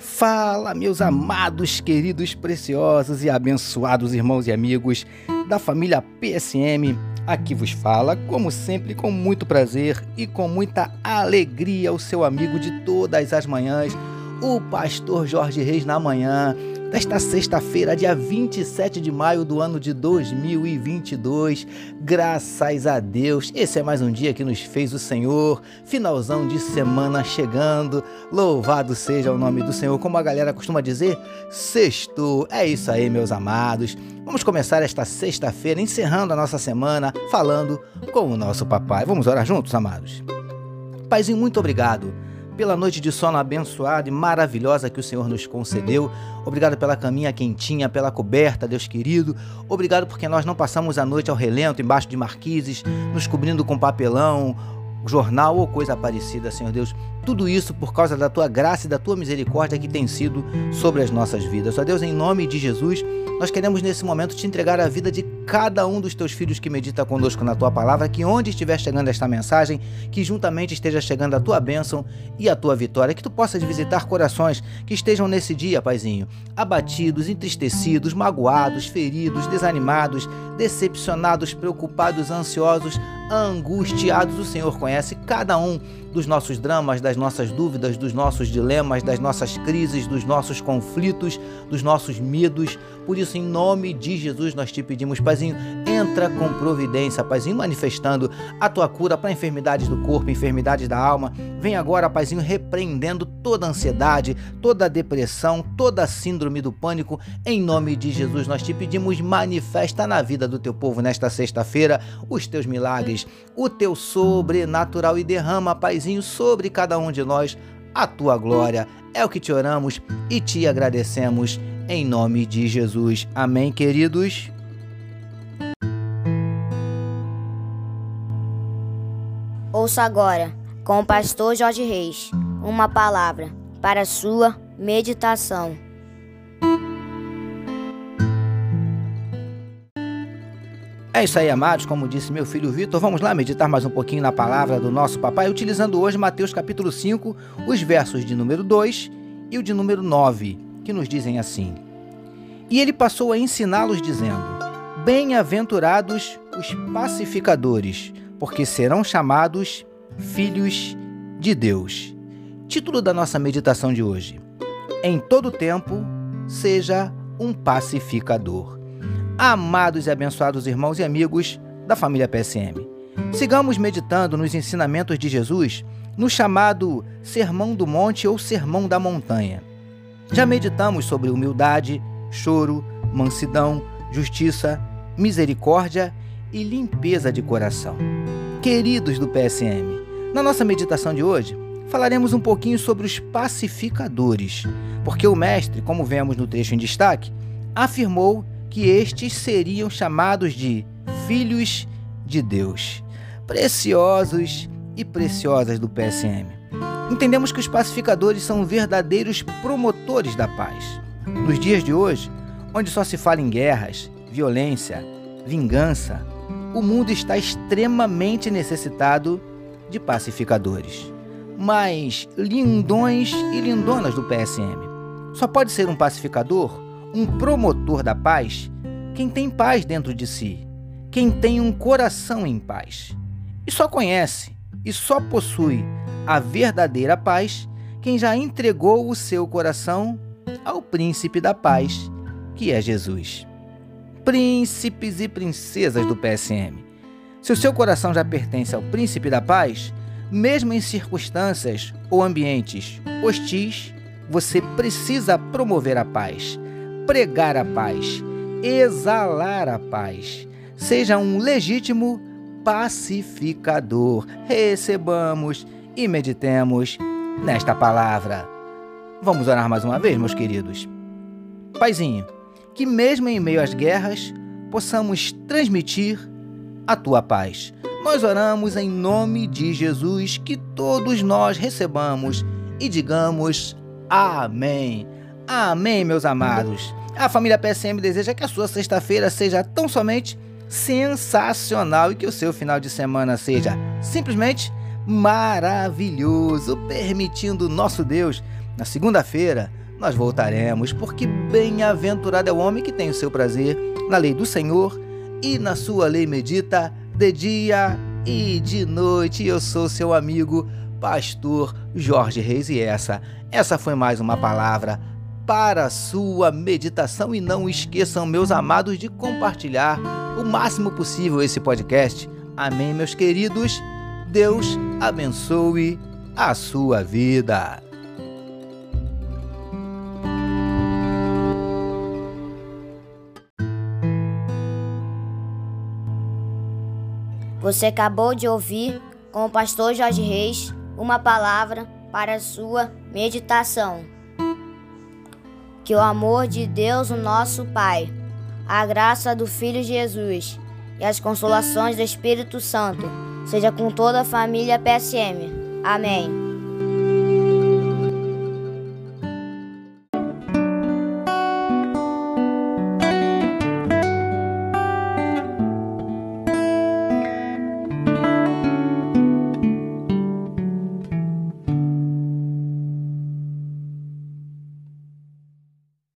Fala, meus amados, queridos, preciosos e abençoados irmãos e amigos da família PSM. Aqui vos fala, como sempre, com muito prazer e com muita alegria, o seu amigo de todas as manhãs, o pastor Jorge Reis, na manhã desta sexta-feira, dia 27 de maio do ano de 2022. Graças a Deus, esse é mais um dia que nos fez o Senhor. Finalzão de semana chegando. Louvado seja o nome do Senhor. Como a galera costuma dizer, sextou. É isso aí, meus amados. Vamos começar esta sexta-feira, encerrando a nossa semana, falando com o nosso papai. Vamos orar juntos, amados? Paizinho, muito obrigado pela noite de sono abençoada e maravilhosa que o Senhor nos concedeu. Obrigado pela caminha quentinha, pela coberta, Deus querido. Obrigado porque nós não passamos a noite ao relento, embaixo de marquises, nos cobrindo com papelão, jornal ou coisa parecida, Senhor Deus. Tudo isso por causa da Tua graça e da Tua misericórdia que tem sido sobre as nossas vidas. Ó Deus, em nome de Jesus, nós queremos nesse momento Te entregar a vida de cada um dos Teus filhos que medita conosco na Tua palavra, que onde estiver chegando esta mensagem, que juntamente esteja chegando a Tua bênção e a Tua vitória, que Tu possas visitar corações que estejam nesse dia, Paizinho, abatidos, entristecidos, magoados, feridos, desanimados, decepcionados, preocupados, ansiosos, angustiados. O Senhor conhece cada um dos nossos dramas, das nossas dúvidas, dos nossos dilemas, das nossas crises, dos nossos conflitos, dos nossos medos. Por isso, em nome de Jesus, nós te pedimos, Paizinho, entra com providência, Paizinho, manifestando a tua cura para enfermidades do corpo, enfermidades da alma. Vem agora, Paizinho, repreendendo toda a ansiedade, toda a depressão, toda a síndrome do pânico. Em nome de Jesus, nós te pedimos, manifesta na vida do teu povo nesta sexta-feira os teus milagres, o teu sobrenatural, e derrama, Paizinho, sobre cada um de nós a tua glória. É o que te oramos e te agradecemos em nome de Jesus. Amém, queridos? Ouça agora, com o pastor Jorge Reis, uma palavra para a sua meditação. É isso aí, amados, como disse meu filho Vitor, vamos lá meditar mais um pouquinho na palavra do nosso papai, utilizando hoje Mateus capítulo 5, os versos de número 2 e o de número 9, que nos dizem assim: E ele passou a ensiná-los dizendo: Bem-aventurados os pacificadores, porque serão chamados filhos de Deus. Título da nossa meditação de hoje: Em todo tempo, seja um pacificador. Amados e abençoados irmãos e amigos da família PSM, sigamos meditando nos ensinamentos de Jesus no chamado Sermão do Monte ou Sermão da Montanha. Já meditamos sobre humildade, choro, mansidão, justiça, misericórdia e limpeza de coração. Queridos do PSM, na nossa meditação de hoje, falaremos um pouquinho sobre os pacificadores, porque o Mestre, como vemos no trecho em destaque, afirmou que estes seriam chamados de filhos de Deus. Preciosos e preciosas do PSM, entendemos que os pacificadores são verdadeiros promotores da paz. Nos dias de hoje, onde só se fala em guerras, violência, vingança, o mundo está extremamente necessitado de pacificadores. Mas lindões e lindonas do PSM, só pode ser um pacificador, um promotor da paz, quem tem paz dentro de si, quem tem um coração em paz. E só conhece e só possui a verdadeira paz quem já entregou o seu coração ao Príncipe da Paz, que é Jesus. Príncipes e princesas do PSM, se o seu coração já pertence ao Príncipe da Paz, mesmo em circunstâncias ou ambientes hostis, você precisa promover a paz, pregar a paz, exalar a paz. Seja um legítimo pacificador. Recebamos e meditemos nesta palavra. Vamos orar mais uma vez, meus queridos? Paizinho, que mesmo em meio às guerras, possamos transmitir a Tua paz. Nós oramos em nome de Jesus, que todos nós recebamos e digamos amém. Amém, meus amados. A família PSM deseja que a sua sexta-feira seja tão somente sensacional e que o seu final de semana seja simplesmente maravilhoso, permitindo nosso Deus, na segunda-feira nós voltaremos, porque bem-aventurado é o homem que tem o seu prazer na lei do Senhor e na sua lei medita de dia e de noite. Eu sou seu amigo, pastor Jorge Reis, e essa foi mais uma palavra para a sua meditação. E não esqueçam, meus amados, de compartilhar o máximo possível esse podcast. Amém, meus queridos? Deus abençoe a sua vida. Você acabou de ouvir com o pastor Jorge Reis uma palavra para a sua meditação. Que o amor de Deus, o nosso Pai, a graça do Filho Jesus e as consolações do Espírito Santo seja com toda a família PSM. Amém.